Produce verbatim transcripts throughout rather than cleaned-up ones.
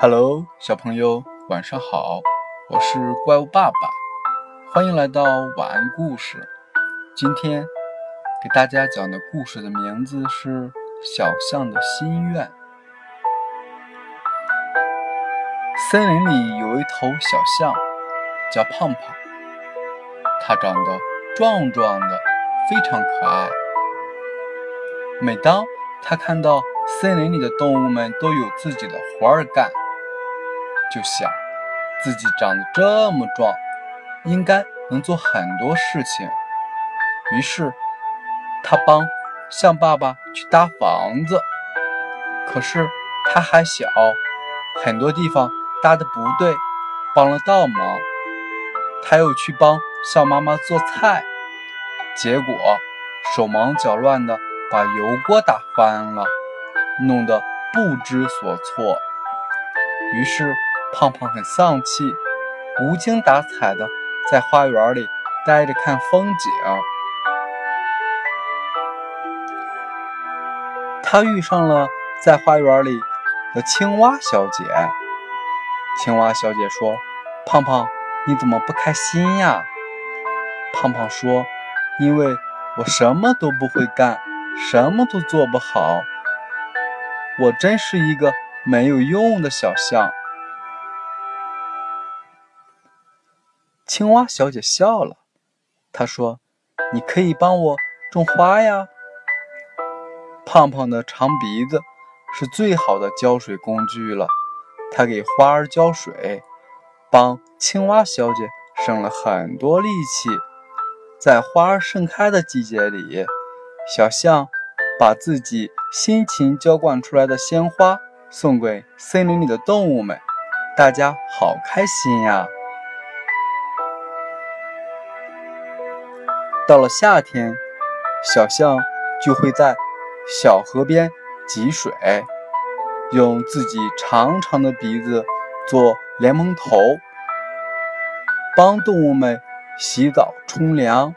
Hello， 小朋友，晚上好，我是怪物爸爸，欢迎来到晚安故事。今天给大家讲的故事的名字是小象的心愿。森林里有一头小象，叫胖胖，它长得壮壮的，非常可爱。每当它看到森林里的动物们都有自己的活儿干，就想自己长得这么壮，应该能做很多事情。于是他帮象爸爸去搭房子，可是他还小，很多地方搭得不对，帮了倒忙。他又去帮象妈妈做菜，结果手忙脚乱的把油锅打翻了，弄得不知所措。于是胖胖很丧气，无精打采的在花园里呆着看风景。他遇上了在花园里的青蛙小姐。青蛙小姐说：“胖胖，你怎么不开心呀？”胖胖说：“因为我什么都不会干，什么都做不好，我真是一个没有用的小象。”青蛙小姐笑了，她说：“你可以帮我种花呀。”胖胖的长鼻子是最好的浇水工具了，他给花儿浇水，帮青蛙小姐省了很多力气。在花儿盛开的季节里，小象把自己辛勤浇灌出来的鲜花送给森林里的动物们，大家好开心呀。到了夏天，小象就会在小河边汲水，用自己长长的鼻子做莲蓬头，帮动物们洗澡冲凉。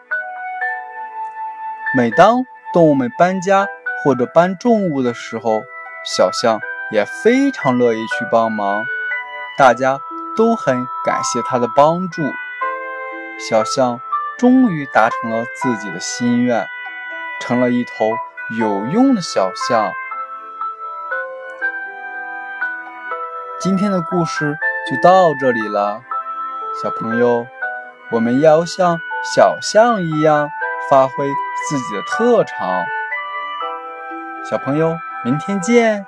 每当动物们搬家或者搬重物的时候，小象也非常乐意去帮忙，大家都很感谢他的帮助。小象终于达成了自己的心愿，成了一头有用的小象。今天的故事就到这里了，小朋友，我们要像小象一样发挥自己的特长。小朋友，明天见。